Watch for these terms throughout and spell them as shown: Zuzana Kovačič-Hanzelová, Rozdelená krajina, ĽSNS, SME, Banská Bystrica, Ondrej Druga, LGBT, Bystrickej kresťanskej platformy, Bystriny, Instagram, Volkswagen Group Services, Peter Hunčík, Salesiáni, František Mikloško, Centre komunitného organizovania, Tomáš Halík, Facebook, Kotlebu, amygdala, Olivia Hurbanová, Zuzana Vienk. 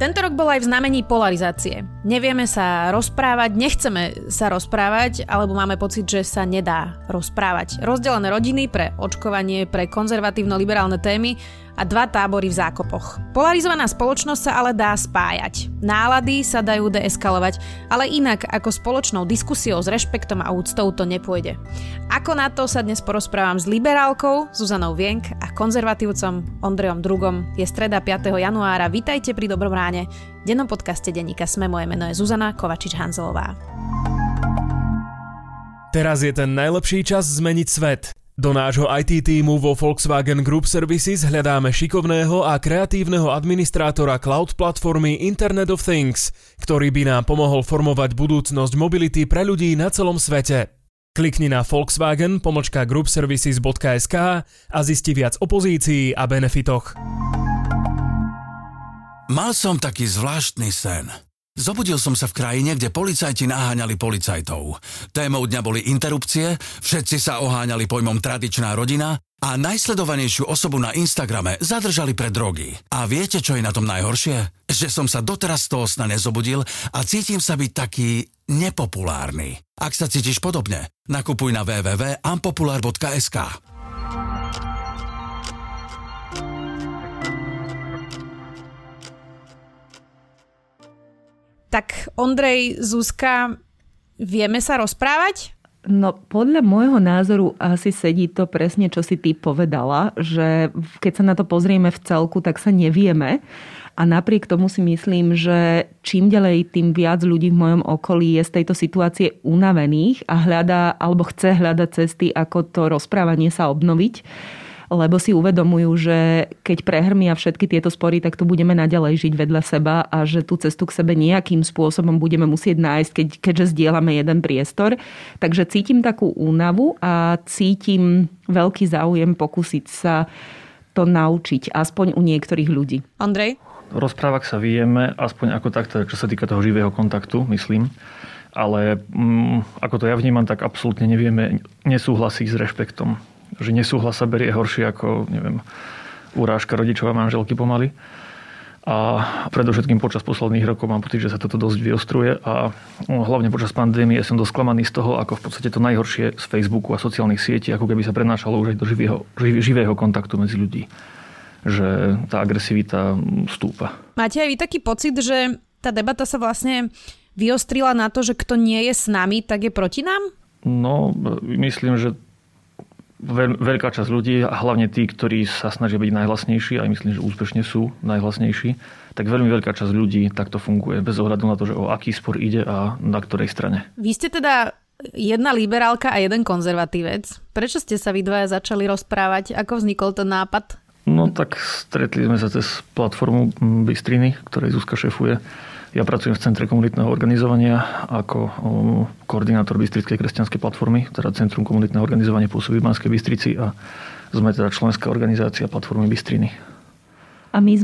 Tento rok bol aj v znamení polarizácie. Nevieme sa rozprávať, nechceme sa rozprávať, alebo máme pocit, že sa nedá rozprávať. Rozdelené rodiny pre očkovanie, pre konzervatívno-liberálne témy a dva tábory v zákopoch. Polarizovaná spoločnosť sa ale dá spájať. Nálady sa dajú deeskalovať, ale inak ako spoločnou diskusiou s rešpektom a úctou to nepôjde. Ako na to sa dnes porozprávam s liberálkou Zuzanou Vienk a konzervatívcom Ondrejom Drugom. Je streda 5. januára. Vítajte pri Dobrom ráne. V dennom podcaste denníka SME. Moje meno je Zuzana Kovačič-Hanzelová. Teraz je ten najlepší čas zmeniť svet. Do nášho IT týmu vo Volkswagen Group Services hľadáme šikovného a kreatívneho administrátora cloud platformy Internet of Things, ktorý by nám pomohol formovať budúcnosť mobility pre ľudí na celom svete. Klikni na volkswagen.groupservices.sk a zisti viac o pozícii a benefitoch. Mal som taký zvláštny sen. Zobudil som sa v krajine, kde policajti naháňali policajtov. Témou dňa boli interrupcie, všetci sa oháňali pojmom tradičná rodina a najsledovanejšiu osobu na Instagrame zadržali pre drogy. A viete, čo je na tom najhoršie? Že som sa doteraz z toho sna nezobudil a cítim sa byť taký nepopulárny. Ak sa cítiš podobne, nakupuj na www.ampopular.sk. Tak Ondrej, Zuzka, vieme sa rozprávať? No podľa môjho názoru asi sedí to presne, čo si ty povedala, že keď sa na to pozrieme v celku, tak sa nevieme. A napriek tomu si myslím, že čím ďalej, tým viac ľudí v mojom okolí je z tejto situácie unavených a hľadá, alebo chce hľadať cesty, ako to rozprávanie sa obnoviť. Lebo si uvedomujú, že keď prehrmia všetky tieto spory, tak tu budeme naďalej žiť vedľa seba a že tú cestu k sebe nejakým spôsobom budeme musieť nájsť, keďže zdieľame jeden priestor. Takže cítim takú únavu a cítim veľký záujem pokúsiť sa to naučiť, aspoň u niektorých ľudí. Andrej? Rozprávak sa vieme, aspoň ako takto, čo sa týka toho živého kontaktu, myslím. Ale ako to ja vnímam, tak absolútne nevieme nesúhlasiť s rešpektom. Že nesúhlas sa berie horšie ako, neviem, urážka rodičov a manželky pomaly. A predovšetkým počas posledných rokov mám pocit, že sa toto dosť vyostruje a hlavne počas pandémie som dosť sklamaný z toho, ako v podstate to najhoršie z Facebooku a sociálnych sietí, ako keby sa prenášalo už aj do živého kontaktu medzi ľudí. Že tá agresivita stúpa. Máte aj vy taký pocit, že tá debata sa vlastne vyostrila na to, že kto nie je s nami, tak je proti nám? No, myslím, že veľká časť ľudí, a hlavne tí, ktorí sa snažia byť najhlasnejší, aj myslím, že úspešne sú najhlasnejší, tak veľmi veľká časť ľudí takto funguje, bez ohľadu na to, že o aký spor ide a na ktorej strane. Vy ste teda jedna liberálka a jeden konzervatívec. Prečo ste sa vy dvaja začali rozprávať? Ako vznikol ten nápad? No tak stretli sme sa cez platformu Bystriny, ktorej Zuzka šefuje. Ja pracujem v Centre komunitného organizovania ako koordinátor Bystrickej kresťanskej platformy, teda Centrum komunitného organizovania pôsobí v Banskej Bystrici a sme teda členská organizácia platformy Bystriny. A my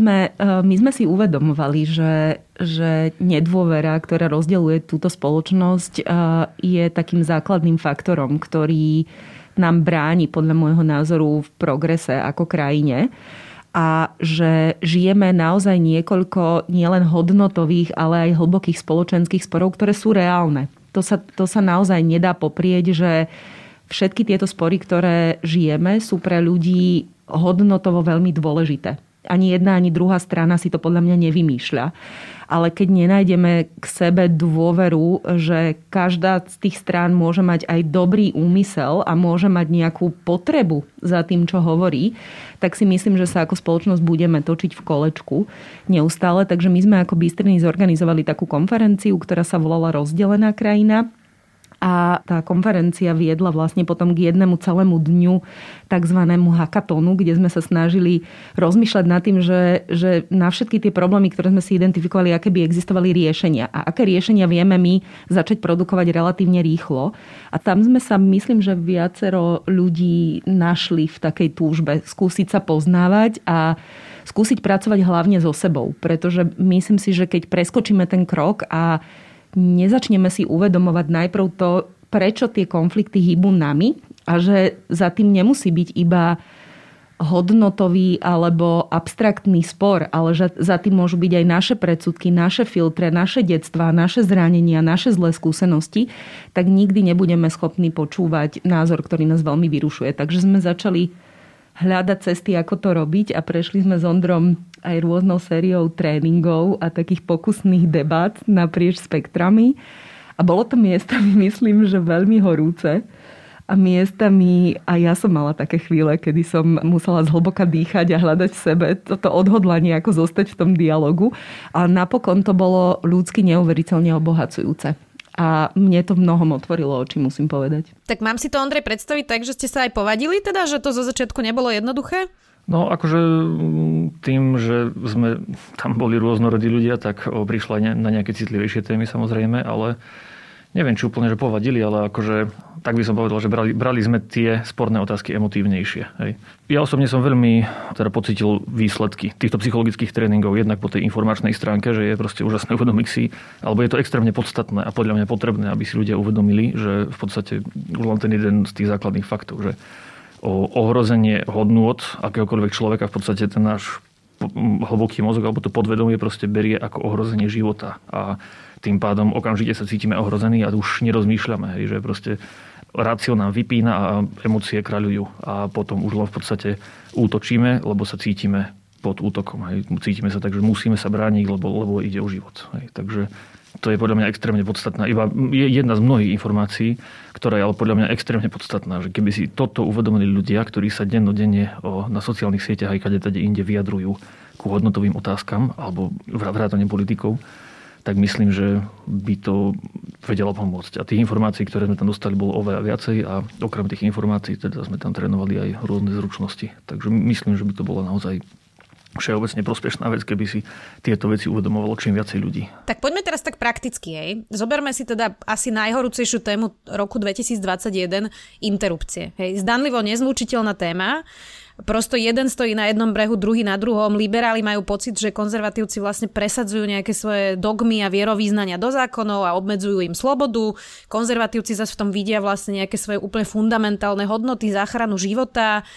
sme si uvedomovali, že nedôvera, ktorá rozdeľuje túto spoločnosť, je takým základným faktorom, ktorý nám bráni podľa môjho názoru v progrese ako krajine. A že žijeme naozaj niekoľko nielen hodnotových, ale aj hlbokých spoločenských sporov, ktoré sú reálne. To sa naozaj nedá poprieť, že všetky tieto spory, ktoré žijeme, sú pre ľudí hodnotovo veľmi dôležité. Ani jedna, ani druhá strana si to podľa mňa nevymýšľa. Ale keď nenájdeme k sebe dôveru, že každá z tých strán môže mať aj dobrý úmysel a môže mať nejakú potrebu za tým, čo hovorí, tak si myslím, že sa ako spoločnosť budeme točiť v kolečku neustále. Takže my sme ako Bystriny zorganizovali takú konferenciu, ktorá sa volala Rozdelená krajina. A tá konferencia viedla vlastne potom k jednému celému dňu takzvanému hackathonu, kde sme sa snažili rozmýšľať nad tým, že na všetky tie problémy, ktoré sme si identifikovali, aké by existovali riešenia. A aké riešenia vieme my začať produkovať relatívne rýchlo. A tam sme sa, myslím, že viacero ľudí našli v takej túžbe skúsiť sa poznávať a skúsiť pracovať hlavne so sebou. Pretože myslím si, že keď preskočíme ten krok a nezačneme si uvedomovať najprv to, prečo tie konflikty hýbu nami a že za tým nemusí byť iba hodnotový alebo abstraktný spor, ale že za tým môžu byť aj naše predsudky, naše filtre, naše detstvá, naše zranenia, naše zlé skúsenosti, tak nikdy nebudeme schopní počúvať názor, ktorý nás veľmi vyrušuje. Takže sme začali hľadať cesty, ako to robiť, a prešli sme s Ondrom aj rôznou sériou tréningov a takých pokusných debát naprieč spektrami. A bolo to miestami, myslím, že veľmi horúce. A miestami, a ja som mala také chvíle, kedy som musela zhlboka dýchať a hľadať v sebe toto odhodlanie, ako zostať v tom dialogu. A napokon to bolo ľudsky neuveriteľne obohacujúce. A mne to mnohom otvorilo oči, musím povedať. Tak mám si to, Ondrej, predstaviť tak, že ste sa aj povadili, teda, že to zo začiatku nebolo jednoduché? No, akože tým, že sme tam boli rôznorodí ľudia, tak prišla na nejaké citlivejšie témy, samozrejme, ale neviem, či úplne, že povadili, ale akože tak by som povedal, že brali sme tie sporné otázky emotívnejšie. Hej. Ja osobne som veľmi pocítil výsledky týchto psychologických tréningov, jednak po tej informačnej stránke, že je proste úžasné uvedomiť si, alebo je to extrémne podstatné a podľa mňa potrebné, aby si ľudia uvedomili, že v podstate už len ten jeden z tých základných faktov, že o ohrozenie hodnôt akéhokoľvek človeka v podstate ten náš hlboký mozog alebo to podvedomie proste berie ako ohrozenie života. A tým pádom okamžite sa cítime ohrození a už nerozmýšľame, hej, že proste rácio nám vypína a emócie kráľujú. A potom už len v podstate útočíme, lebo sa cítime pod útokom. Hej. Cítime sa tak, že musíme sa brániť, lebo ide o život. Hej. Takže to je podľa mňa extrémne podstatná. Iba je jedna z mnohých informácií, ktorá je ale podľa mňa extrémne podstatná, že keby si toto uvedomili ľudia, ktorí sa dennodenne na sociálnych sieťach aj kadetade inde vyjadrujú ku hodnotovým otázkam alebo vrátane politikov, tak myslím, že by to vedelo pomôcť. A tých informácií, ktoré sme tam dostali, bolo oveľa viacej a okrem tých informácií teda sme tam trénovali aj rôzne zručnosti. Takže myslím, že by to bolo naozaj všeobecne prospešná vec, keby si tieto veci uvedomovalo čím viacej ľudí. Tak poďme teraz tak prakticky, hej. Zoberme si teda asi najhorúcejšiu tému roku 2021, interrupcie. Hej. Zdanlivo nezlučiteľná téma. Prosto jeden stojí na jednom brehu, druhý na druhom. Liberáli majú pocit, že konzervatívci vlastne presadzujú nejaké svoje dogmy a vierovýznania do zákonov a obmedzujú im slobodu. Konzervatívci zase v tom vidia vlastne nejaké svoje úplne fundamentálne hodnoty, záchranu života.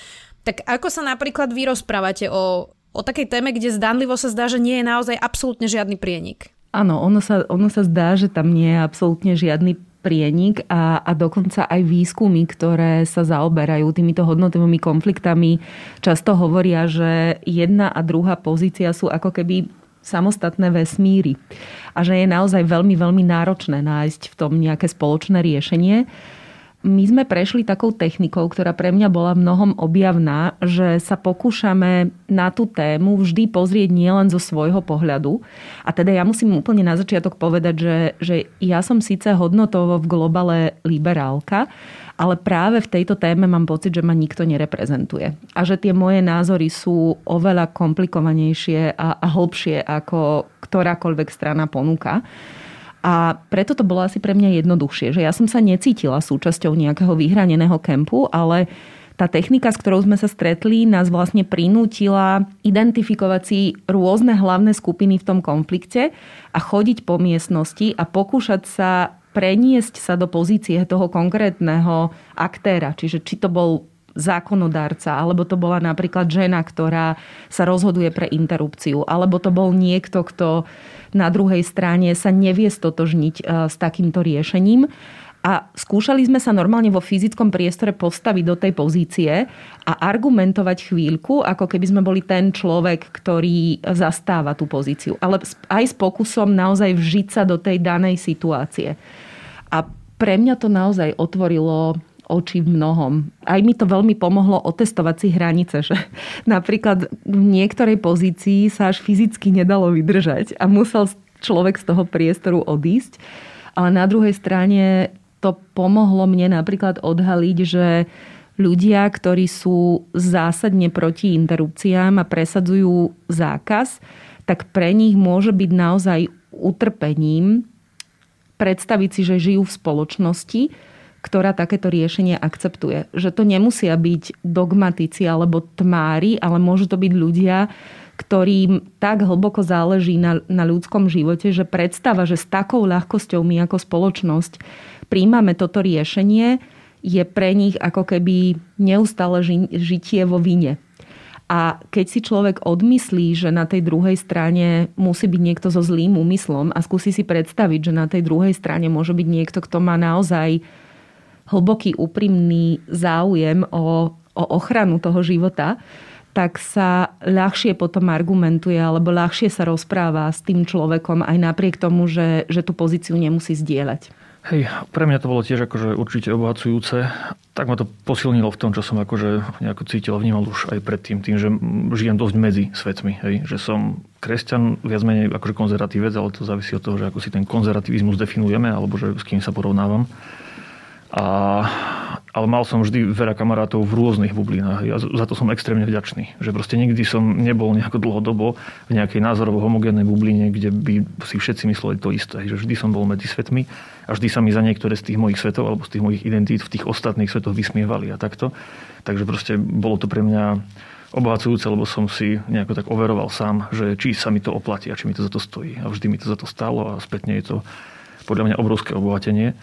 Tak ako sa napríklad vy rozprávate o takej téme, kde zdanlivo sa zdá, že nie je naozaj absolútne žiadny prienik? Áno, ono sa zdá, že tam nie je absolútne žiadny prienik a dokonca aj výskumy, ktoré sa zaoberajú týmito hodnotovými konfliktami, často hovoria, že jedna a druhá pozícia sú ako keby samostatné vesmíry. A že je naozaj veľmi, veľmi náročné nájsť v tom nejaké spoločné riešenie. My sme prešli takou technikou, ktorá pre mňa bola mnohom objavná, že sa pokúšame na tú tému vždy pozrieť nielen zo svojho pohľadu. A teda ja musím úplne na začiatok povedať, že ja som síce hodnotovo v globále liberálka, ale práve v tejto téme mám pocit, že ma nikto nereprezentuje. A že tie moje názory sú oveľa komplikovanejšie a hlbšie ako ktorákoľvek strana ponúka. A preto to bolo asi pre mňa jednoduchšie, že ja som sa necítila súčasťou nejakého vyhraneného kempu, ale tá technika, s ktorou sme sa stretli, nás vlastne prinútila identifikovať si rôzne hlavné skupiny v tom konflikte a chodiť po miestnosti a pokúšať sa preniesť sa do pozície toho konkrétneho aktéra. Čiže či to bol zákonodárca, alebo to bola napríklad žena, ktorá sa rozhoduje pre interrupciu, alebo to bol niekto, kto na druhej strane sa nevie stotožniť s takýmto riešením. A skúšali sme sa normálne vo fyzickom priestore postaviť do tej pozície a argumentovať chvíľku, ako keby sme boli ten človek, ktorý zastáva tú pozíciu. Ale aj s pokusom naozaj vžiť sa do tej danej situácie. A pre mňa to naozaj otvorilo oči v mnohom. Aj mi to veľmi pomohlo otestovať si hranice, že napríklad v niektorej pozícii sa až fyzicky nedalo vydržať a musel človek z toho priestoru odísť. Ale na druhej strane to pomohlo mne napríklad odhaliť, že ľudia, ktorí sú zásadne proti interrupciám a presadzujú zákaz, tak pre nich môže byť naozaj utrpením predstaviť si, že žijú v spoločnosti, ktorá takéto riešenie akceptuje. Že to nemusia byť dogmatici alebo tmári, ale môžu to byť ľudia, ktorým tak hlboko záleží na ľudskom živote, že predstava, že s takou ľahkosťou my ako spoločnosť príjmame toto riešenie, je pre nich ako keby neustále žitie vo vine. A keď si človek odmyslí, že na tej druhej strane musí byť niekto so zlým úmyslom a skúsi si predstaviť, že na tej druhej strane môže byť niekto, kto má naozaj hlboký, úprimný záujem o ochranu toho života, tak sa ľahšie potom argumentuje alebo ľahšie sa rozpráva s tým človekom aj napriek tomu, že tú pozíciu nemusí zdieľať. Hej, pre mňa to bolo tiež akože určite obohacujúce. Tak ma to posilnilo v tom, čo som akože nejako cítil a vnímal už aj predtým, tým, že žijem dosť medzi svetmi. Hej. Že som kresťan, viac menej akože konzervatívec, ale to závisí od toho, že ako si ten konzervativizmus definujeme alebo že s kým sa porovnávam. Ale mal som vždy veľa kamarátov v rôznych bublinách. Ja za to som extrémne vďačný. Že proste nikdy som nebol nejako dlhodobo v nejakej názorovo homogénnej bubline, kde by si všetci mysleli to isté. Že vždy som bol medzi svetmi a vždy sa mi za niektoré z tých mojich svetov alebo z tých mojich identít v tých ostatných svetoch vysmievali a takto. Takže proste bolo to pre mňa obohacujúce, lebo som si nejako tak overoval sám, že či sa mi to oplatí a či mi to za to stojí. A vždy mi to za to stálo a spätne je to podľa mňa obrovské obohatenie.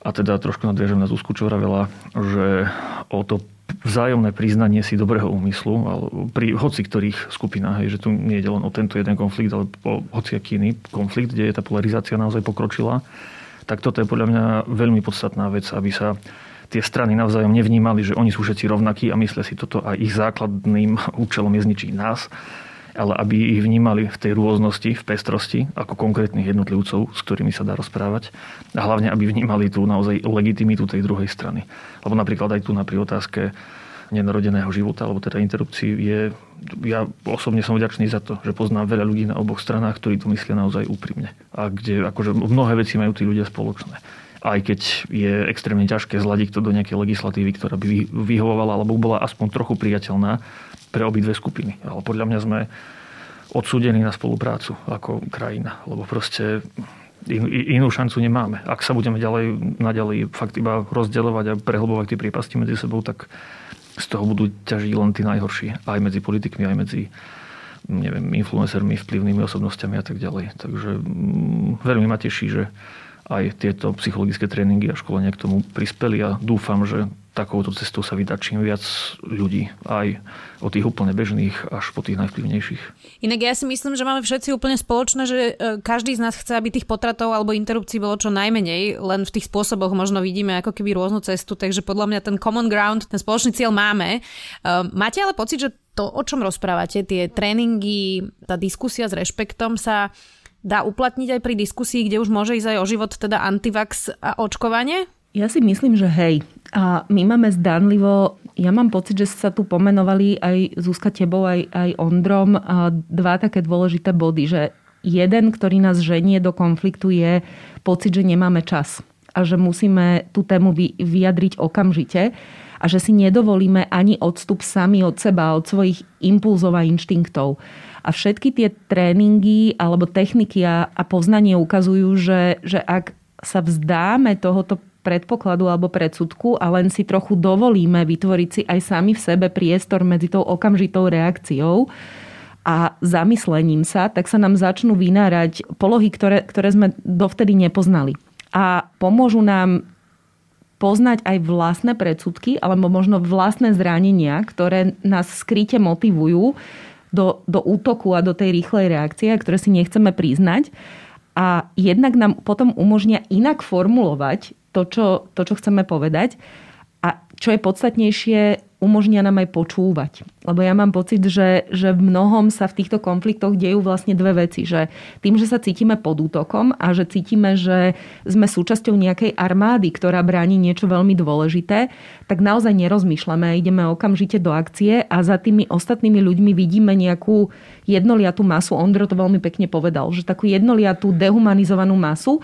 A teda trošku nadviežem na Zuzku, čo vravela, že o to vzájomné priznanie si dobrého úmyslu, ale pri hoci ktorých skupinách, hej, že tu nie je len o tento jeden konflikt, ale o hociaký iný konflikt, kde je tá polarizácia naozaj pokročila, tak toto je podľa mňa veľmi podstatná vec, aby sa tie strany navzájom nevnímali, že oni sú všetci rovnakí a myslia si toto a ich základným účelom je zničiť nás, ale aby ich vnímali v tej rôznosti, v pestrosti, ako konkrétnych jednotlivcov, s ktorými sa dá rozprávať. A hlavne, aby vnímali tú naozaj legitimitu tej druhej strany. Lebo napríklad aj tu pri otázke nenarodeného života, alebo teda interrupcií je... Ja osobne som vďačný za to, že poznám veľa ľudí na oboch stranách, ktorí to myslia naozaj úprimne. A kde akože mnohé veci majú tí ľudia spoločné. Aj keď je extrémne ťažké zladiť to do nejakej legislatívy, ktorá by vyhovovala, alebo bola aspoň trochu priateľná pre obidve skupiny. Ale podľa mňa sme odsúdení na spoluprácu ako krajina, lebo proste inú šancu nemáme. Ak sa budeme naďalej fakt iba rozdeľovať a prehlbovať tie priepasti medzi sebou, tak z toho budú ťažiť len tí najhorší. Aj medzi politikmi, aj medzi influencermi, vplyvnými osobnostiami a tak ďalej. Takže veľmi ma teší, že aj tieto psychologické tréningy a školenia k tomu prispeli a dúfam, že takouto cestou sa vydá čím viac ľudí, aj od tých úplne bežných až po tých najvplyvnejších. Inak ja si myslím, že máme všetci úplne spoločné, že každý z nás chce, aby tých potratov alebo interrupcií bolo čo najmenej, len v tých spôsoboch možno vidíme ako keby rôznu cestu, takže podľa mňa ten common ground, ten spoločný cieľ máme. Máte ale pocit, že to, o čom rozprávate, tie tréningy, tá diskusia s rešpektom sa dá uplatniť aj pri diskusii, kde už môže ísť aj o život, teda antivax a očkovanie? Ja si myslím, že hej. A my máme zdanlivo, ja mám pocit, že sa tu pomenovali aj Zuzka tebou, aj Ondrom dva také dôležité body, že jeden, ktorý nás ženie do konfliktu je pocit, že nemáme čas a že musíme tú tému vyjadriť okamžite a že si nedovolíme ani odstup sami od seba, od svojich impulzov a inštinktov. A všetky tie tréningy alebo techniky a poznanie ukazujú, že ak sa vzdáme tohoto predpokladu alebo predsudku a len si trochu dovolíme vytvoriť si aj sami v sebe priestor medzi tou okamžitou reakciou a zamyslením sa, tak sa nám začnú vynárať polohy, ktoré sme dovtedy nepoznali. A pomôžu nám poznať aj vlastné predsudky alebo možno vlastné zranenia, ktoré nás skryte motivujú do útoku a do tej rýchlej reakcie, ktoré si nechceme priznať. A jednak nám potom umožnia inak formulovať to, čo chceme povedať. A čo je podstatnejšie, umožnia nám aj počúvať. Lebo ja mám pocit, že v mnohom sa v týchto konfliktoch dejú vlastne dve veci. Že tým, že sa cítime pod útokom a že cítime, že sme súčasťou nejakej armády, ktorá bráni niečo veľmi dôležité, tak naozaj nerozmýšľame, ideme okamžite do akcie a za tými ostatnými ľuďmi vidíme nejakú jednoliatú masu. Ondro to veľmi pekne povedal, že takú jednoliatú dehumanizovanú masu.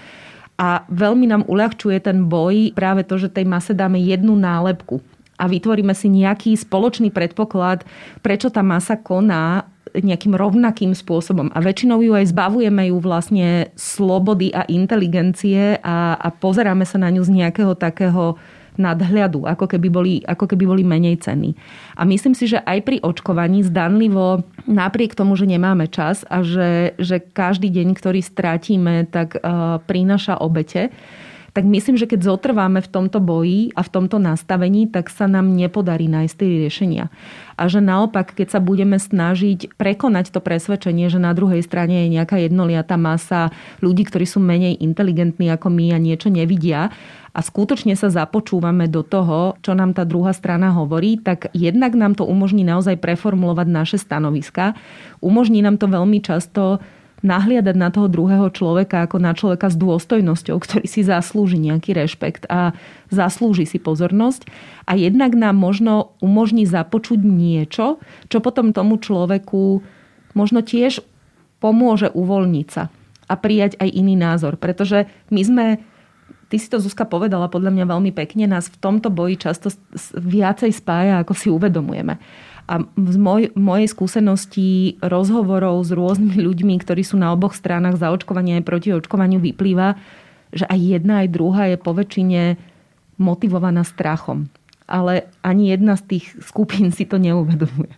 A veľmi nám uľahčuje ten boj práve to, že tej mase dáme jednu nálepku a vytvoríme si nejaký spoločný predpoklad, prečo tá masa koná nejakým rovnakým spôsobom. A väčšinou ju aj zbavujeme ju vlastne slobody a inteligencie a pozeráme sa na ňu z nejakého takého nadhľadu, ako keby boli menej cenní. A myslím si, že aj pri očkovaní zdanlivo, napriek tomu, že nemáme čas a že každý deň, ktorý strátime, tak prináša obete, tak myslím, že keď zotrváme v tomto boji a v tomto nastavení, tak sa nám nepodarí nájsť tie riešenia. A že naopak, keď sa budeme snažiť prekonať to presvedčenie, že na druhej strane je nejaká jednoliatá masa ľudí, ktorí sú menej inteligentní ako my a niečo nevidia, a skutočne sa započúvame do toho, čo nám tá druhá strana hovorí, tak jednak nám to umožní naozaj preformulovať naše stanoviska. Umožní nám to veľmi často nahliadať na toho druhého človeka ako na človeka s dôstojnosťou, ktorý si zaslúži nejaký rešpekt a zaslúži si pozornosť. A jednak nám možno umožní započuť niečo, čo potom tomu človeku možno tiež pomôže uvoľniť sa a prijať aj iný názor. Pretože my sme... Ty si to, Zuzka, povedala podľa mňa veľmi pekne. Nás v tomto boji často viacej spája, ako si uvedomujeme. A z mojej skúsenosti rozhovorov s rôznymi ľuďmi, ktorí sú na oboch stranách zaočkovania aj proti očkovaniu, vyplýva, že aj jedna, aj druhá je poväčšine motivovaná strachom. Ale ani jedna z tých skupín si to neuvedomuje.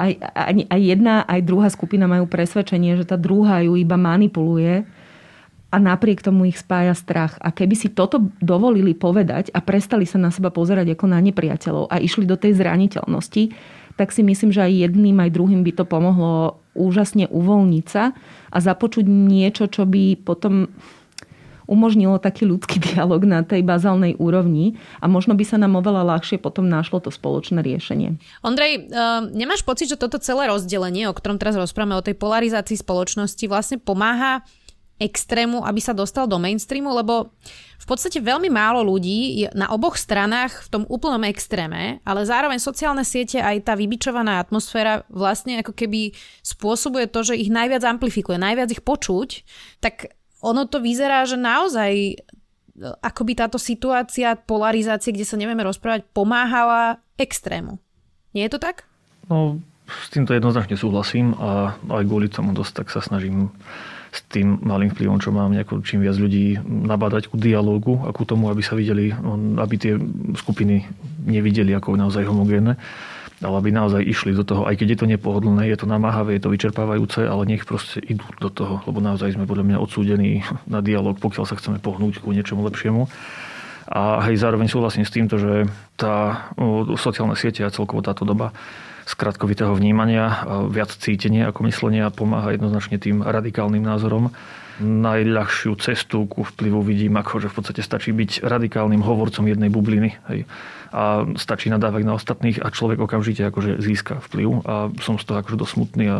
Aj jedna, aj druhá skupina majú presvedčenie, že tá druhá ju iba manipuluje, a napriek tomu ich spája strach. A keby si toto dovolili povedať a prestali sa na seba pozerať ako na nepriateľov a išli do tej zraniteľnosti, tak si myslím, že aj jedným, aj druhým by to pomohlo úžasne uvoľniť sa a započuť niečo, čo by potom umožnilo taký ľudský dialog na tej bazálnej úrovni a možno by sa nám oveľa ľahšie potom našlo to spoločné riešenie. Ondrej, nemáš pocit, že toto celé rozdelenie, o ktorom teraz rozprávame, o tej polarizácii spoločnosti, vlastne pomáha extrému, aby sa dostal do mainstreamu, lebo v podstate veľmi málo ľudí je na oboch stranách v tom úplnom extréme, ale zároveň sociálne siete aj tá vybičovaná atmosféra vlastne ako keby spôsobuje to, že ich najviac amplifikuje, najviac ich počuť, tak ono to vyzerá, že naozaj akoby táto situácia polarizácie, kde sa nevieme rozprávať, pomáhala extrému. Nie je to tak? No, s týmto jednoznačne súhlasím a aj kvôli tomu dosť tak sa snažím s tým malým vplyvom, čo mám, čím viac ľudí nabádať ku dialógu a ku tomu, aby sa videli, aby tie skupiny nevideli ako naozaj homogénne, ale aby naozaj išli do toho, aj keď je to nepohodlné, je to namáhavé, je to vyčerpávajúce, ale nech proste idú do toho, lebo naozaj sme podľa mňa odsúdení na dialóg, pokiaľ sa chceme pohnúť ku niečomu lepšiemu. A hej, zároveň súhlasím s týmto, že tá sociálna sieť a celkovo táto doba skratkovitého vnímania, viac cítenia ako myslenia pomáha jednoznačne tým radikálnym názorom. Najľahšiu cestu ku vplyvu vidím, ako že v podstate stačí byť radikálnym hovorcom jednej bubliny. Hej. A stačí nadávať na ostatných a človek okamžite akože získa vplyv. A som z toho akože dosť smutný a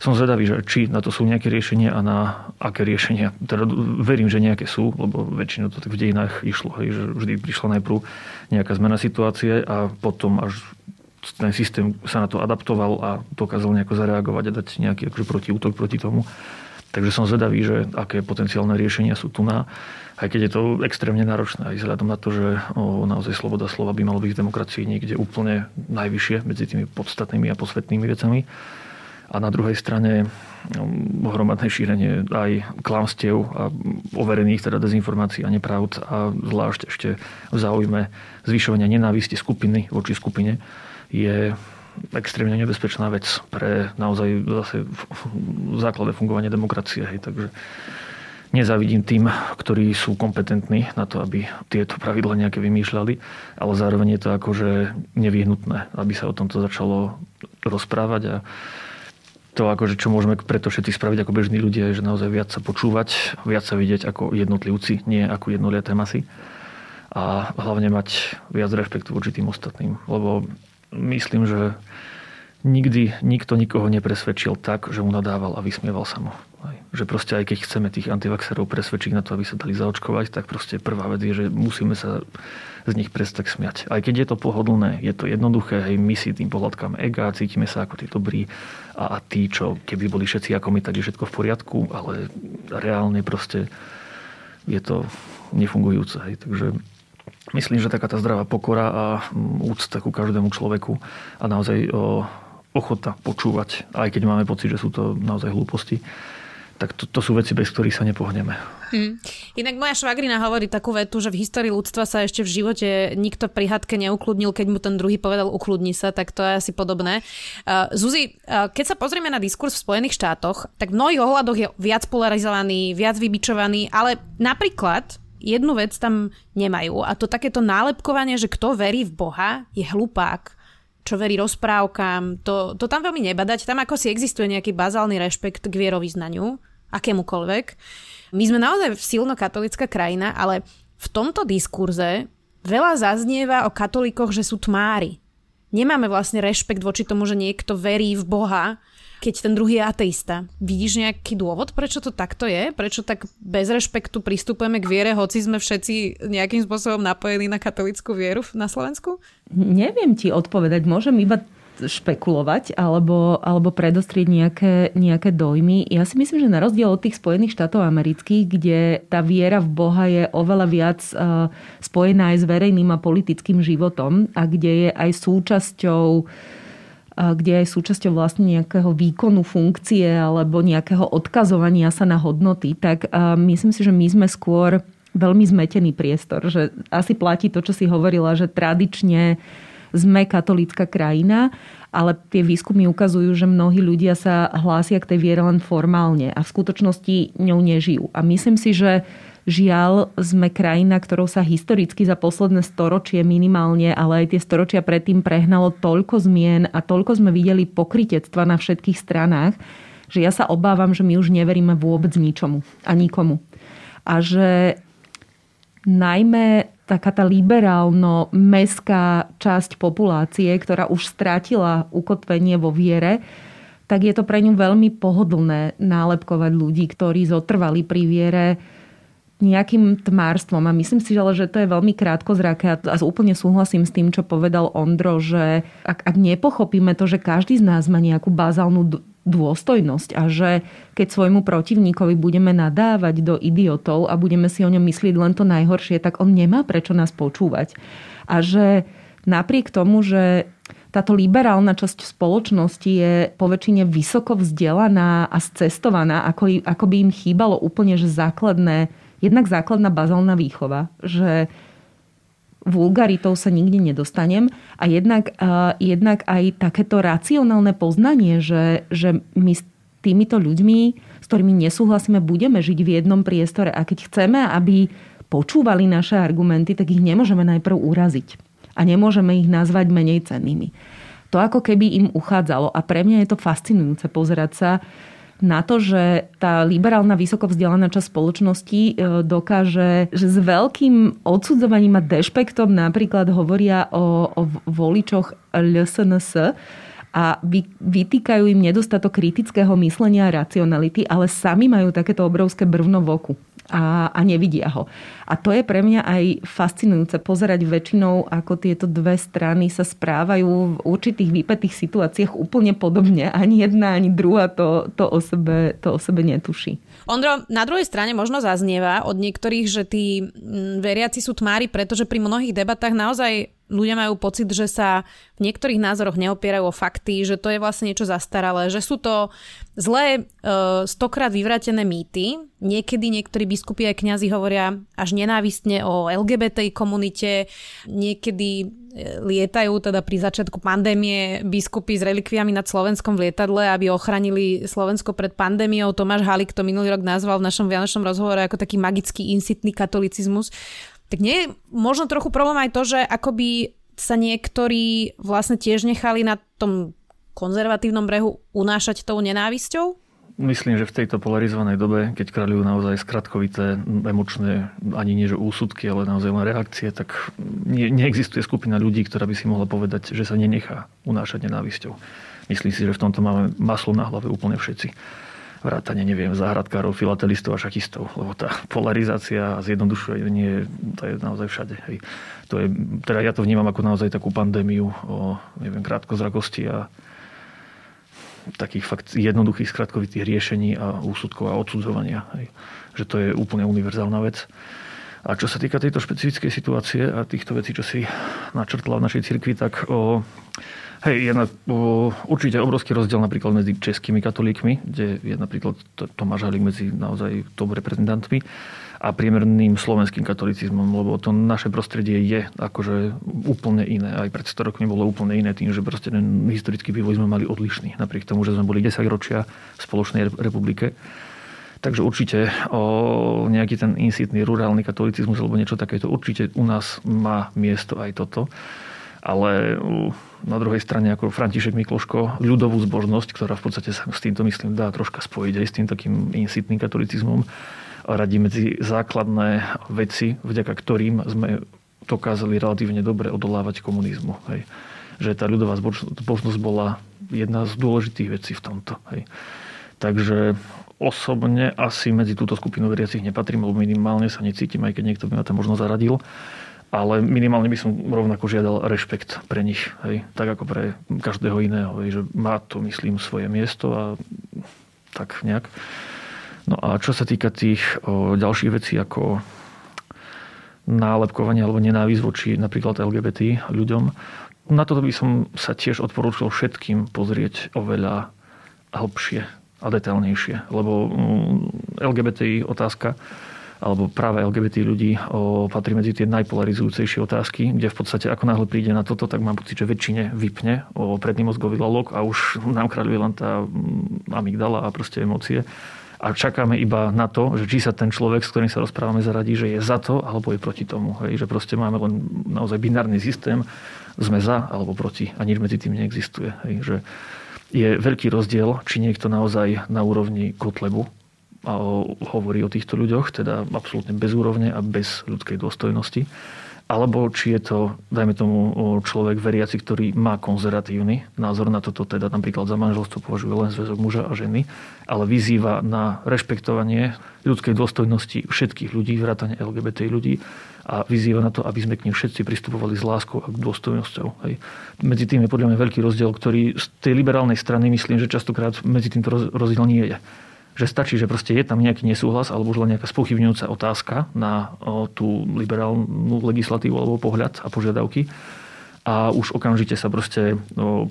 som zvedavý, že či na to sú nejaké riešenia a na aké riešenia. Teda verím, že nejaké sú, lebo väčšinou to tak v dejinách išlo. Hej, že vždy prišla najprv nejaká zmena situácie a potom až ten systém sa na to adaptoval a dokázal nejako zareagovať a dať nejaký akože protiútok proti tomu. Takže som zvedavý, že aké potenciálne riešenia sú tu na, aj keď je to extrémne náročné, aj vzhľadom na to, že naozaj sloboda slova by malo byť v demokracii niekde úplne najvyššie medzi tými podstatnými a posvetnými vecami. A na druhej strane hromadné šírenie aj klamstiev a overených teda dezinformácií a nepravd a zvlášť ešte v záujme zvyšovania nenávisti skupiny voči skupine je extrémne nebezpečná vec pre naozaj zase v základe fungovania demokracie. Hej. Takže nezávidím tým, ktorí sú kompetentní na to, aby tieto pravidla nejaké vymýšľali, ale zároveň je to akože nevyhnutné, aby sa o tomto začalo rozprávať a to, akože, čo môžeme preto všetci spraviť ako bežní ľudia, je, že naozaj viac sa počúvať, viac sa vidieť ako jednotlivci, nie ako jednoliaté masy a hlavne mať viac rešpektu voči tým ostatným, lebo myslím, že nikdy nikto nikoho nepresvedčil tak, že mu nadával a vysmieval sa mu. Že proste aj keď chceme tých antivaxerov presvedčiť na to, aby sa dali zaočkovať, tak proste prvá vec je, že musíme sa z nich prestať smiať. Aj keď je to pohodlné, je to jednoduché, hej, my si tým pohľadkám ega, cítime sa ako tí dobrí a tí, čo keby boli všetci ako my, tak je všetko v poriadku, ale reálne proste je to nefungujúce. Hej. Takže myslím, že taká tá zdravá pokora a úcta ku každému človeku a naozaj ochota počúvať, aj keď máme pocit, že sú to naozaj hlúposti, tak to sú veci, bez ktorých sa nepohneme. Inak moja švagrina hovorí takú vetu, že v histórii ľudstva sa ešte v živote nikto pri hádke neukludnil, keď mu ten druhý povedal ukludni sa, tak to je asi podobné. Zuzi, keď sa pozrieme na diskurs v Spojených štátoch, tak v mnohých ohľadoch je viac polarizovaný, viac vybičovaný, ale napríklad jednu vec tam nemajú. A to takéto nálepkovanie, že kto verí v Boha, je hlupák, čo verí rozprávkam, to tam veľmi nebadať. Tam ako si existuje nejaký bazálny rešpekt k vierovyznaniu, akémukoľvek. My sme naozaj silno katolická krajina, ale v tomto diskurze veľa zaznieva o katolíkoch, že sú tmári. Nemáme vlastne rešpekt voči tomu, že niekto verí v Boha, keď ten druhý je ateista. Vidíš nejaký dôvod, prečo to takto je? Prečo tak bez rešpektu pristupujeme k viere, hoci sme všetci nejakým spôsobom napojení na katolícku vieru na Slovensku? Neviem ti odpovedať. Môžem iba špekulovať alebo predostrieť nejaké dojmy. Ja si myslím, že na rozdiel od tých Spojených štátov amerických, kde tá viera v Boha je oveľa viac spojená aj s verejným a politickým životom a kde je aj súčasťou vlastne nejakého výkonu funkcie alebo nejakého odkazovania sa na hodnoty, tak myslím si, že my sme skôr veľmi zmetený priestor. Že asi platí to, čo si hovorila, že tradične sme katolícka krajina, ale tie výskumy ukazujú, že mnohí ľudia sa hlásia k tej viere len formálne a v skutočnosti ňou nežijú. A myslím si, že žiaľ, sme krajina, ktorou sa historicky za posledné storočie minimálne, ale aj tie storočia predtým prehnalo toľko zmien a toľko sme videli pokrytectva na všetkých stranách, že ja sa obávam, že my už neveríme vôbec ničomu a nikomu. A že najmä taká tá liberálno-mestská časť populácie, ktorá už strátila ukotvenie vo viere, tak je to pre ňu veľmi pohodlné nálepkovať ľudí, ktorí zotrvali pri viere nejakým tmárstvom. A myslím si, že to je veľmi krátkozraké a úplne súhlasím s tým, čo povedal Ondro, že ak nepochopíme to, že každý z nás má nejakú bazálnu dôstojnosť a že keď svojmu protivníkovi budeme nadávať do idiotov a budeme si o ňom myslieť len to najhoršie, tak on nemá prečo nás počúvať. A že napriek tomu, že táto liberálna časť spoločnosti je poväčšine vysoko vzdelaná a scestovaná, ako by im chýbalo úplne, že základná bazálna výchova, že vulgaritou sa nikdy nedostanem a jednak aj takéto racionálne poznanie, že my s týmito ľuďmi, s ktorými nesúhlasíme, budeme žiť v jednom priestore a keď chceme, aby počúvali naše argumenty, tak ich nemôžeme najprv uraziť a nemôžeme ich nazvať menej cennými. To ako keby im uchádzalo a pre mňa je to fascinujúce pozerať sa na to, že tá liberálna, vysoko vzdelaná časť spoločnosti dokáže, že s veľkým odsudzovaním a dešpektom napríklad hovoria o voličoch ĽSNS a vytýkajú im nedostatok kritického myslenia a racionality, ale sami majú takéto obrovské brvno v oku a nevidia ho. A to je pre mňa aj fascinujúce pozerať väčšinou, ako tieto dve strany sa správajú v určitých vypätých situáciách úplne podobne. Ani jedna, ani druhá to o sebe netuší. Ondro, na druhej strane možno zaznieva od niektorých, že tí veriaci sú tmári, pretože pri mnohých debatách naozaj ľudia majú pocit, že sa v niektorých názoroch neopierajú o fakty, že to je vlastne niečo zastaralé, že sú to zlé, stokrát vyvrátené mýty. Niekedy niektorí biskupi aj kňazi hovoria až nenávistne o LGBT komunite. Niekedy lietajú teda pri začiatku pandémie biskupy s relikviami nad Slovenskom v lietadle, aby ochránili Slovensko pred pandémiou. Tomáš Halík to minulý rok nazval v našom vianočnom rozhovore ako taký magický insitný katolicizmus. Tak nie je možno trochu problém aj to, že akoby sa niektorí vlastne tiež nechali na tom konzervatívnom brehu unášať tou nenávisťou? Myslím, že v tejto polarizovanej dobe, keď kráľujú naozaj skratkovité, emočné, ani nie že úsudky, ale naozaj len reakcie, tak neexistuje skupina ľudí, ktorá by si mohla povedať, že sa nenechá unášať nenávisťou. Myslím si, že v tomto máme maslo na hlave úplne všetci. Vrátane, neviem, záhradkárov, filatelistov a šachistov, lebo tá polarizácia a zjednodušenie, to je naozaj všade. Hej. To je, teda ja to vnímam ako naozaj takú pandémiu o, neviem, krátkozrakosti a takých fakt jednoduchých, skratkovitých riešení a úsudkov a odsudzovania. Hej. Že to je úplne univerzálna vec. A čo sa týka tejto špecifickej situácie a týchto vecí, čo si načrtla v našej cirkvi, tak hej, je určite obrovský rozdiel napríklad medzi českými katolíkmi, kde je napríklad Tomáš Halík medzi naozaj top reprezentantmi a priemerným slovenským katolicizmom, lebo to naše prostredie je akože úplne iné. Aj pred 100 rokmi bolo úplne iné tým, že proste ten historický vývoj sme mali odlišný. Napriek tomu, že sme boli 10 ročia v spoločnej republike, Takže určite nejaký ten insitný rurálny katolicizmus alebo niečo takéto určite u nás má miesto aj toto. Ale na druhej strane ako František Mikloško, ľudovú zbožnosť, ktorá v podstate sa s týmto, myslím, dá troška spojiť aj s tým takým insitným katolicizmom, radí medzi základné veci, vďaka ktorým sme dokázali relatívne dobre odolávať komunizmu. Hej. Že tá ľudová zbožnosť bola jedna z dôležitých vecí v tomto. Hej. Takže osobne asi medzi túto skupinu veriacich nepatrím, lebo minimálne sa necítim, aj keď niekto by ma tam možno zaradil. Ale minimálne by som rovnako žiadal rešpekt pre nich, hej? Tak ako pre každého iného, hej? Že má to, myslím, svoje miesto a tak nejak. No a čo sa týka tých ďalších vecí ako nálepkovanie alebo nenávisť voči napríklad LGBT ľuďom, na toto by som sa tiež odporúčil všetkým pozrieť oveľa hlbšie a detailnejšie, lebo LGBTI otázka alebo práve LGBT ľudí patrí medzi tie najpolarizujúcejšie otázky, kde v podstate ako náhle príde na toto, tak mám pocit, že väčšine vypne predný mozgový lalok a už nám kráľuje len tá amygdala a proste emócie. A čakáme iba na to, že či sa ten človek, s ktorým sa rozprávame, zaradí, že je za to alebo je proti tomu. Hej, že proste máme len naozaj binárny systém, sme za alebo proti a nič medzi tým neexistuje. Hej, že je veľký rozdiel, či niekto naozaj na úrovni Kotlebu a hovorí o týchto ľuďoch, teda absolútne bez úrovne a bez ľudskej dôstojnosti. Alebo či je to, dajme tomu, človek veriaci, ktorý má konzervatívny názor na toto, teda napríklad za manželstvo považuje len zväzok muža a ženy, ale vyzýva na rešpektovanie ľudskej dôstojnosti všetkých ľudí, vrátane LGBT ľudí a vyzýva na to, aby sme k nim všetci pristupovali s láskou a dôstojnosťou. Hej. Medzi tým je podľa mňa veľký rozdiel, ktorý z tej liberálnej strany, myslím, že častokrát medzi týmto rozdiel nie je. Že stačí, že proste je tam nejaký nesúhlas alebo už len nejaká spochybňujúca otázka na tú liberálnu legislatívu alebo pohľad a požiadavky a už okamžite sa proste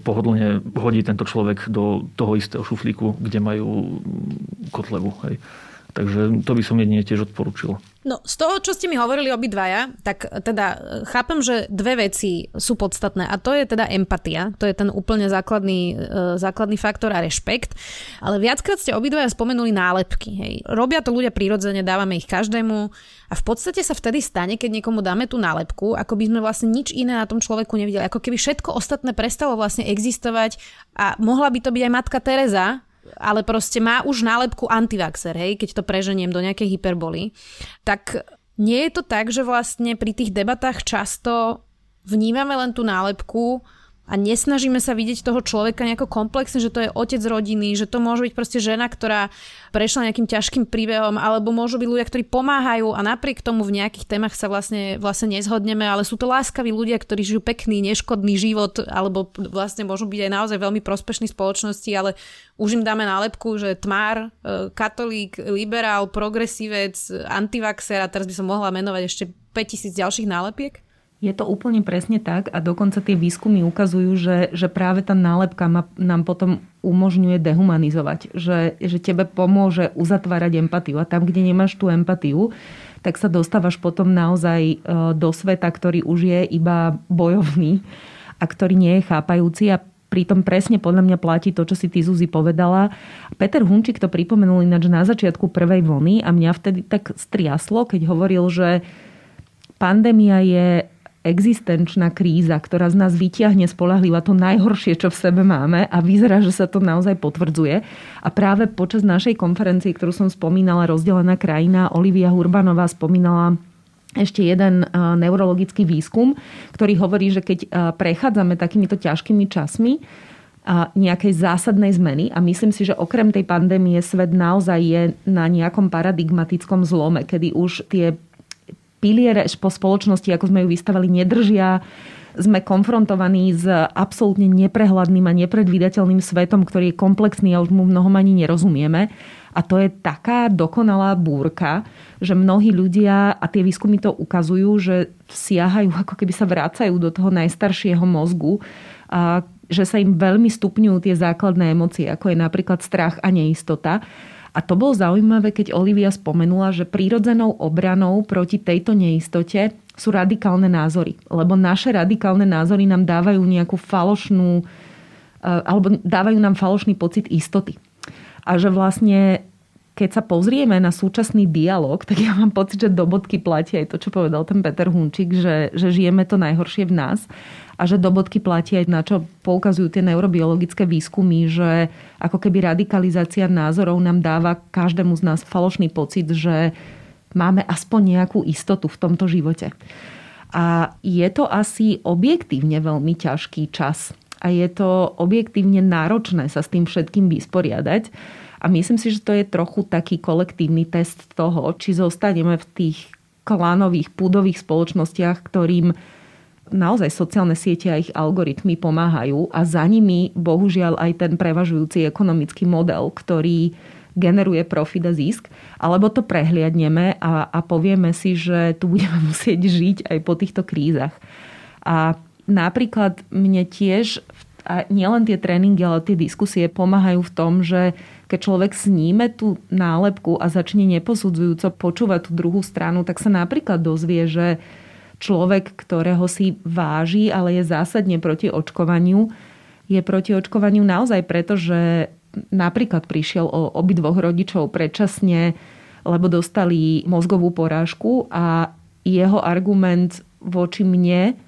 pohodlne hodí tento človek do toho istého šuflíku, kde majú Kotlebu. Hej. Takže to by som jedine tiež odporúčil. No, z toho, čo ste mi hovorili obidvaja, tak teda chápem, že dve veci sú podstatné a to je teda empatia, to je ten úplne základný faktor a rešpekt, ale viackrát ste obidvaja spomenuli nálepky. Hej. Robia to ľudia prirodzene, dávame ich každému a v podstate sa vtedy stane, keď niekomu dáme tú nálepku, ako by sme vlastne nič iné na tom človeku nevideli, ako keby všetko ostatné prestalo vlastne existovať a mohla by to byť aj matka Tereza, ale proste má už nálepku antivaxer, hej, keď to preženiem do nejakej hyperboly. Tak nie je to tak, že vlastne pri tých debatách často vnímame len tú nálepku a nesnažíme sa vidieť toho človeka nejako komplexne, že to je otec rodiny, že to môže byť proste žena, ktorá prešla nejakým ťažkým príbehom, alebo môžu byť ľudia, ktorí pomáhajú a napriek tomu v nejakých témach sa vlastne nezhodneme, ale sú to láskaví ľudia, ktorí žijú pekný, neškodný život, alebo vlastne môžu byť aj naozaj veľmi prospešní spoločnosti, ale už im dáme nálepku, že tmár, katolík, liberál, progresívec, antivaxer a teraz by som mohla menovať ešte 5000 ďalších nálepiek. Je to úplne presne tak a dokonca tie výskumy ukazujú, že práve tá nálepka nám potom umožňuje dehumanizovať. Že tebe pomôže uzatvárať empatiu a tam, kde nemáš tú empatiu, tak sa dostávaš potom naozaj do sveta, ktorý už je iba bojovný a ktorý nie je chápajúci a pritom presne podľa mňa platí to, čo si ty, Zuzi, povedala. Peter Hunčík to pripomenul ináč na začiatku prvej vlny a mňa vtedy tak striaslo, keď hovoril, že pandémia je existenčná kríza, ktorá z nás vyťahne spoľahlivo to najhoršie, čo v sebe máme a vyzerá, že sa to naozaj potvrdzuje. A práve počas našej konferencie, ktorú som spomínala, Rozdelená krajina, Olivia Hurbanová spomínala ešte jeden neurologický výskum, ktorý hovorí, že keď prechádzame takýmito ťažkými časmi nejakej zásadnej zmeny a myslím si, že okrem tej pandémie svet naozaj je na nejakom paradigmatickom zlome, kedy už tie piliere po spoločnosti, ako sme ju vystavali, nedržia. Sme konfrontovaní s absolútne neprehľadným a nepredvídateľným svetom, ktorý je komplexný a už mu mnohom ani nerozumieme. A to je taká dokonalá búrka, že mnohí ľudia, a tie výskumy to ukazujú, že siahajú, ako keby sa vracajú do toho najstaršieho mozgu, a že sa im veľmi stupňujú tie základné emócie, ako je napríklad strach a neistota. A to bolo zaujímavé, keď Olivia spomenula, že prírodzenou obranou proti tejto neistote sú radikálne názory. Lebo naše radikálne názory nám dávajú nejakú falošnú, alebo dávajú nám falošný pocit istoty. A že vlastne Keď sa pozrieme na súčasný dialog, tak ja mám pocit, že do bodky platí aj to, čo povedal ten Peter Hunčík, že žijeme to najhoršie v nás a že do bodky platí aj na čo poukazujú tie neurobiologické výskumy, že ako keby radikalizácia názorov nám dáva každému z nás falošný pocit, že máme aspoň nejakú istotu v tomto živote. A je to asi objektívne veľmi ťažký čas a je to objektívne náročné sa s tým všetkým vysporiadať. A myslím si, že to je trochu taký kolektívny test toho, či zostaneme v tých klanových, púdových spoločnostiach, ktorým naozaj sociálne siete a ich algoritmy pomáhajú a za nimi bohužiaľ aj ten prevažujúci ekonomický model, ktorý generuje profit a zisk, alebo to prehliadneme a povieme si, že tu budeme musieť žiť aj po týchto krízach. A napríklad mne tiež a nielen tie tréningy, ale tie diskusie pomáhajú v tom, že keď človek sníme tú nálepku a začne neposudzujúco počúvať tú druhú stranu, tak sa napríklad dozvie, že človek, ktorého si váži, ale je zásadne proti očkovaniu, je proti očkovaniu naozaj preto, že napríklad prišiel o obidvoch rodičov predčasne, lebo dostali mozgovú porážku a jeho argument voči mne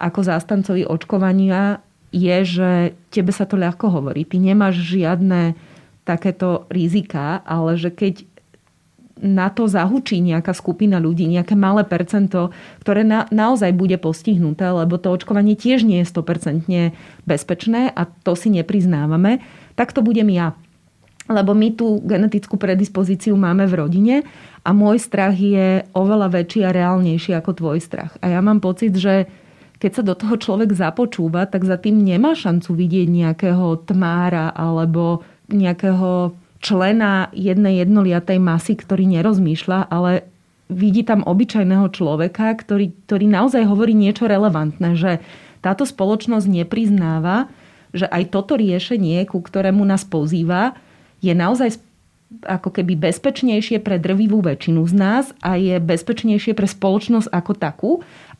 ako zástancovi očkovania je, že tebe sa to ľahko hovorí. Ty nemáš žiadne takéto rizika, ale že keď na to zahučí nejaká skupina ľudí, nejaké malé percento, ktoré naozaj bude postihnuté, lebo to očkovanie tiež nie je 100% bezpečné a to si nepriznávame, tak to budem ja. Lebo my tú genetickú predispozíciu máme v rodine a môj strach je oveľa väčší a reálnejší ako tvoj strach. A ja mám pocit, že keď sa do toho človek započúva, tak za tým nemá šancu vidieť nejakého tmára alebo nejakého člena jednej jednoliatej masy, ktorý nerozmýšľa, ale vidí tam obyčajného človeka, ktorý naozaj hovorí niečo relevantné, že táto spoločnosť nepriznáva, že aj toto riešenie, ku ktorému nás pozýva, je naozaj ako keby bezpečnejšie pre drvivú väčšinu z nás a je bezpečnejšie pre spoločnosť ako takú,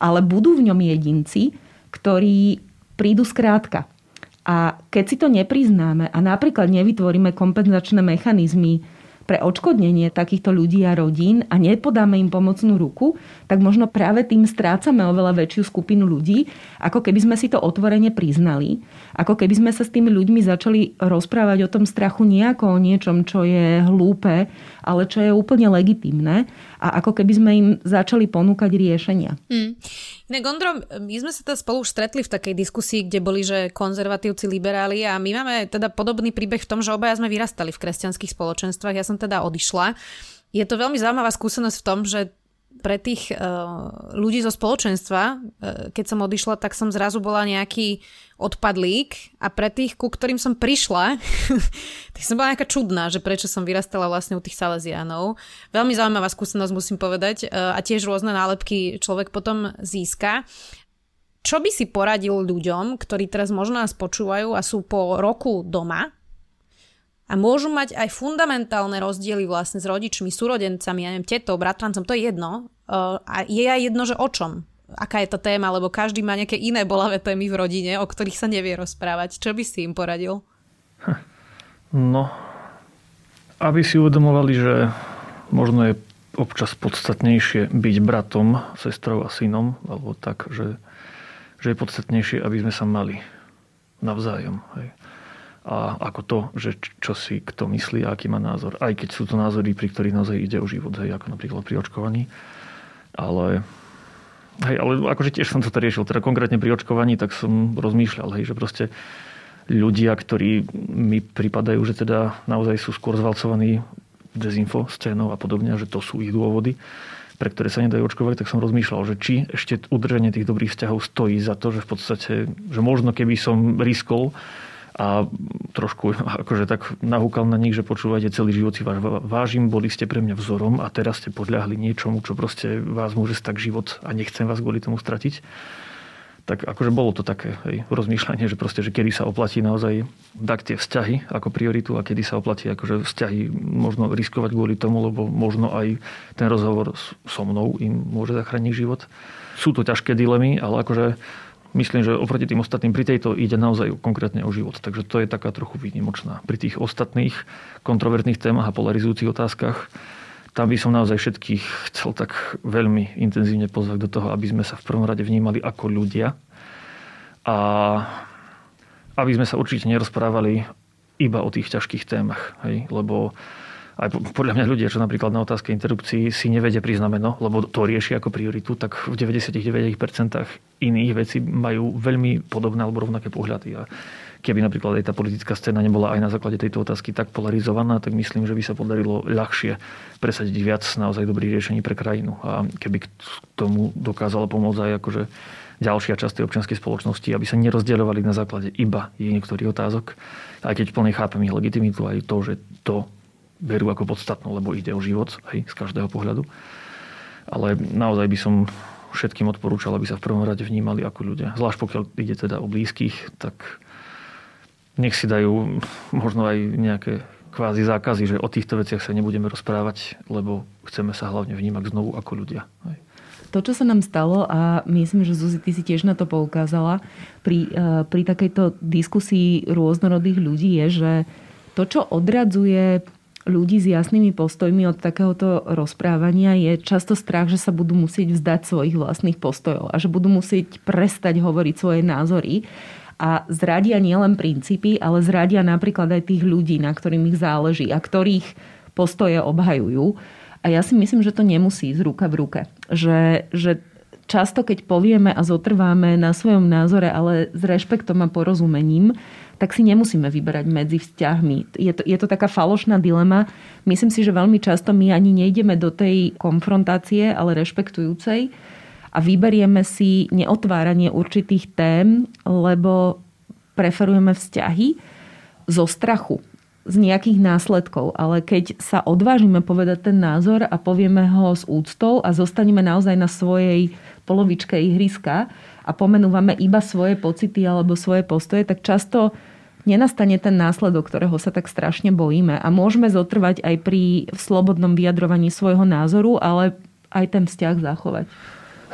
ale budú v ňom jedinci, ktorí prídu skrátka. A keď si to nepriznáme a napríklad nevytvoríme kompenzačné mechanizmy pre odškodnenie takýchto ľudí a rodín a nepodáme im pomocnú ruku, tak možno práve tým strácame oveľa väčšiu skupinu ľudí, ako keby sme si to otvorene priznali, ako keby sme sa s tými ľuďmi začali rozprávať o tom strachu nejako o niečom, čo je hlúpe, ale čo je úplne legitimné a ako keby sme im začali ponúkať riešenia. Gondro, my sme sa teda spolu už stretli v takej diskusii, kde boli, že konzervatívci, liberáli a my máme teda podobný príbeh v tom, že obaja sme vyrastali v kresťanských spoločenstvách. Ja som teda odišla. Je to veľmi zaujímavá skúsenosť v tom, že pre tých ľudí zo spoločenstva, keď som odišla, tak som zrazu bola nejaký odpadlík a pre tých, ku ktorým som prišla, tak som bola nejaká čudná, že prečo som vyrastala vlastne u tých Salesiánov. Veľmi zaujímavá skúsenosť, musím povedať, a tiež rôzne nálepky človek potom získa. Čo by si poradil ľuďom, ktorí teraz možno nás počúvajú a sú po roku doma, a môžu mať aj fundamentálne rozdiely vlastne s rodičmi, súrodencami, ja neviem, tetou, bratrancom, to je jedno. A je aj jedno, že o čom? Aká je tá téma? Lebo každý má nejaké iné bolavé témy v rodine, o ktorých sa nevie rozprávať. Čo by si im poradil? No, aby si uvedomovali, že možno je občas podstatnejšie byť bratom, sestrou a synom, alebo tak, že je podstatnejšie, aby sme sa mali navzájom, hej. A ako to, že čo si kto myslí a aký má názor. Aj keď sú to názory, pri ktorých naozaj ide o život, hej, ako napríklad pri očkovaní. Ale akože tiež som to riešil. Teda konkrétne pri očkovaní, tak som rozmýšľal, hej, že proste ľudia, ktorí mi pripadajú, že teda naozaj sú skôr zvalcovaní dezinfo, scénou a podobne, že to sú ich dôvody, pre ktoré sa nedajú očkovať, tak som rozmýšľal, že či ešte udržanie tých dobrých vzťahov stojí za to, že v podstate, že možno keby som riskol a trošku akože tak nahúkal na nich, že počúvajte, celý život si vás vážim, boli ste pre mňa vzorom a teraz ste podľahli niečomu, čo proste vás môže stať život a nechcem vás kvôli tomu stratiť. Tak akože bolo to také, hej, rozmýšľanie, že proste, že kedy sa oplatí naozaj dať tie vzťahy ako prioritu a kedy sa oplatí akože vzťahy možno riskovať kvôli tomu, lebo možno aj ten rozhovor so mnou im môže zachrániť život. Sú to ťažké dilemy, ale akože myslím, že oproti tým ostatným pri tejto ide naozaj konkrétne o život. Takže to je taká trochu výnimočná. Pri tých ostatných kontroverzných témach a polarizujúcich otázkach tam by som naozaj všetkých chcel tak veľmi intenzívne pozvať do toho, aby sme sa v prvom rade vnímali ako ľudia a aby sme sa určite nerozprávali iba o tých ťažkých témach. Hej? Lebo aj podľa mňa ľudia, čo napríklad na otázke interrupcií si nevedia priznať meno, lebo to rieši ako prioritu, tak v 99% iných vecí majú veľmi podobné alebo rovnaké pohľady. A keby napríklad aj tá politická scéna nebola aj na základe tejto otázky tak polarizovaná, tak myslím, že by sa podarilo ľahšie presadiť viac naozaj dobrých riešení pre krajinu. A keby k tomu dokázala pomôcť aj akože ďalšia časť tej občianskej spoločnosti, aby sa nerozdeľovali na základe iba niektorých otázok, aj keď plne chápem ich legitimitu, aj to, že to berú ako podstatnú, lebo ide o život, hej, z každého pohľadu. Ale naozaj by som všetkým odporúčal, aby sa v prvom rade vnímali ako ľudia. Zvlášť pokiaľ ide teda o blízkych, tak nech si dajú možno aj nejaké kvázi zákazy, že o týchto veciach sa nebudeme rozprávať, lebo chceme sa hlavne vnímať znovu ako ľudia. Hej. To, čo sa nám stalo, a myslím, že Zuzi, ty si tiež na to poukázala, pri takejto diskusii rôznorodých ľudí je, že to, čo odradzuje ľudí s jasnými postojmi od takéhoto rozprávania je často strach, že sa budú musieť vzdať svojich vlastných postojov a že budú musieť prestať hovoriť svoje názory a zradia nielen princípy, ale zradia napríklad aj tých ľudí, na ktorých záleží a ktorých postoje obhajujú. A ja si myslím, že to nemusí ísť ruka v ruke. Že často, keď povieme a zotrváme na svojom názore, ale s rešpektom a porozumením, tak si nemusíme vyberať medzi vzťahmi. Je to taká falošná dilema. Myslím si, že veľmi často my ani nejdeme do tej konfrontácie, ale rešpektujúcej a vyberieme si neotváranie určitých tém, lebo preferujeme vzťahy zo strachu, z nejakých následkov. Ale keď sa odvážime povedať ten názor a povieme ho s úctou a zostaneme naozaj na svojej polovičke ihriska a pomenúvame iba svoje pocity alebo svoje postoje, tak často nenastane ten následok, ktorého sa tak strašne bojíme. A môžeme zotrvať aj pri slobodnom vyjadrovaní svojho názoru, ale aj ten vzťah zachovať.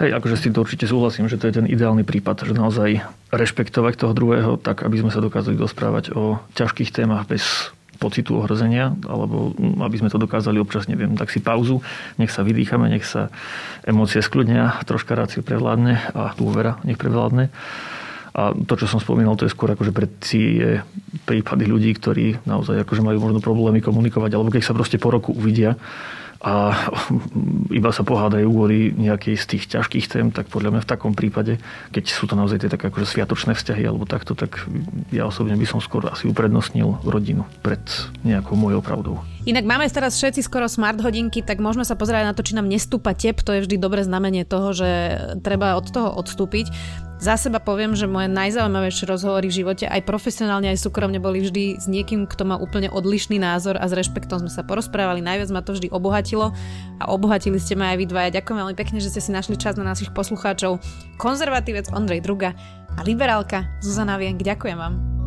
Hej, akože si to určite súhlasím, že to je ten ideálny prípad, že naozaj rešpektovať toho druhého tak, aby sme sa dokázali rozprávať o ťažkých témach bez pocitu ohrozenia, alebo aby sme to dokázali občas, neviem, tak si pauzu, nech sa vydýchame, nech sa emócie skľudnia, troška ráciu prevládne a dôvera nech prevládne. A to, čo som spomínal, to je skôr akože pre tie prípady ľudí, ktorí naozaj akože majú možno problémy komunikovať, alebo keď sa proste po roku uvidia a iba sa pohádajú kvôli nejakej z tých ťažkých tém, tak podľa mňa v takom prípade, keď sú to naozaj tie také akože sviatočné vzťahy alebo takto, tak ja osobne by som skôr asi uprednostnil rodinu pred nejakou mojou pravdou. Inak máme teraz všetci skoro smart hodinky, tak môžeme sa pozerať na to, či nám nestúpa tep, to je vždy dobré znamenie toho, že treba od toho odstúpiť. Za seba poviem, že moje najzaujímavejšie rozhovory v živote aj profesionálne, aj súkromne boli vždy s niekým, kto má úplne odlišný názor a s rešpektom sme sa porozprávali. Najviac ma to vždy obohatilo a obohatili ste ma aj vy dvaja. Ďakujem veľmi pekne, že ste si našli čas na našich poslucháčov. Konzervatívec Ondrej Druga a liberálka Zuzana Vienk. Ďakujem vám.